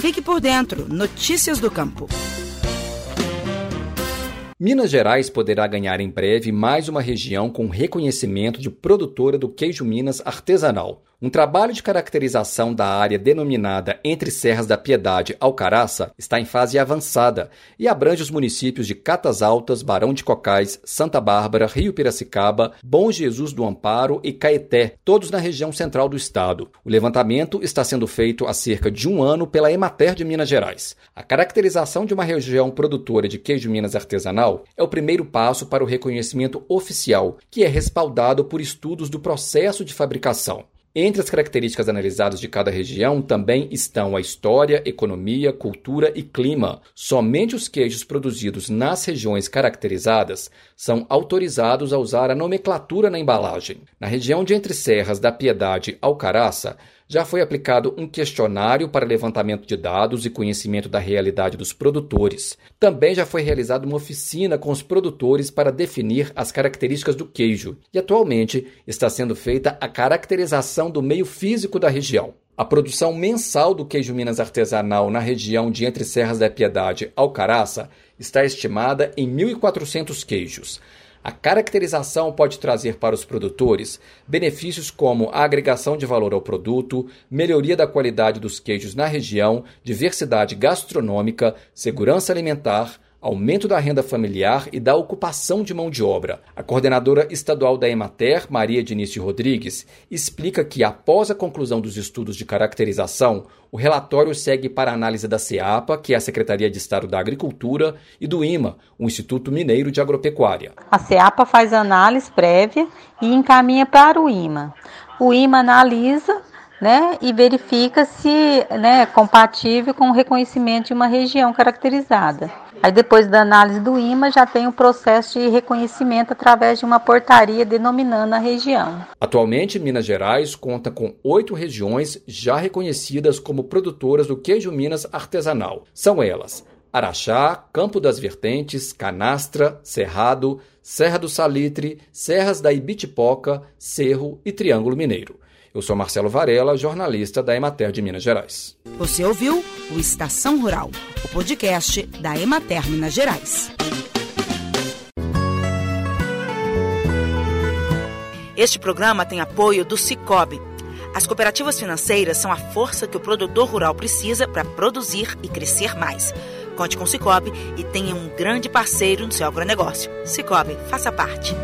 Fique por dentro. Notícias do Campo. Minas Gerais poderá ganhar em breve mais uma região com reconhecimento de produtora do queijo Minas artesanal. Um trabalho de caracterização da área denominada Entre Serras da Piedade ao Caraça está em fase avançada e abrange os municípios de Catas Altas, Barão de Cocais, Santa Bárbara, Rio Piracicaba, Bom Jesus do Amparo e Caeté, todos na região central do estado. O levantamento está sendo feito há cerca de um ano pela Emater de Minas Gerais. A caracterização de uma região produtora de queijo Minas artesanal é o primeiro passo para o reconhecimento oficial, que é respaldado por estudos do processo de fabricação. Entre as características analisadas de cada região também estão a história, economia, cultura e clima. Somente os queijos produzidos nas regiões caracterizadas são autorizados a usar a nomenclatura na embalagem. Na região de Entre Serras da Piedade ao Caraça, já foi aplicado um questionário para levantamento de dados e conhecimento da realidade dos produtores. Também já foi realizada uma oficina com os produtores para definir as características do queijo. E atualmente está sendo feita a caracterização do meio físico da região. A produção mensal do queijo Minas artesanal na região de Entre Serras da Piedade ao Caraça está estimada em 1.400 queijos. A caracterização pode trazer para os produtores benefícios como a agregação de valor ao produto, melhoria da qualidade dos queijos na região, diversidade gastronômica, segurança alimentar, aumento da renda familiar e da ocupação de mão de obra. A coordenadora estadual da Emater, Maria Diniz Rodrigues, explica que, após a conclusão dos estudos de caracterização, o relatório segue para a análise da SEAPA, que é a Secretaria de Estado da Agricultura, e do IMA, o Instituto Mineiro de Agropecuária. A SEAPA faz análise prévia e encaminha para o IMA. O IMA analisa, e verifica se é compatível com o reconhecimento de uma região caracterizada. Aí depois da análise do IMA já tem um processo de reconhecimento através de uma portaria denominando a região. Atualmente, Minas Gerais conta com 8 regiões já reconhecidas como produtoras do queijo Minas artesanal. São elas: Araxá, Campo das Vertentes, Canastra, Cerrado, Serra do Salitre, Serras da Ibitipoca, Cerro e Triângulo Mineiro. Eu sou Marcelo Varela, jornalista da Emater de Minas Gerais. Você ouviu o Estação Rural, o podcast da Emater Minas Gerais. Este programa tem apoio do Sicoob. As cooperativas financeiras são a força que o produtor rural precisa para produzir e crescer mais. Conte com o Sicoob e tenha um grande parceiro no seu agronegócio. Sicoob, faça parte.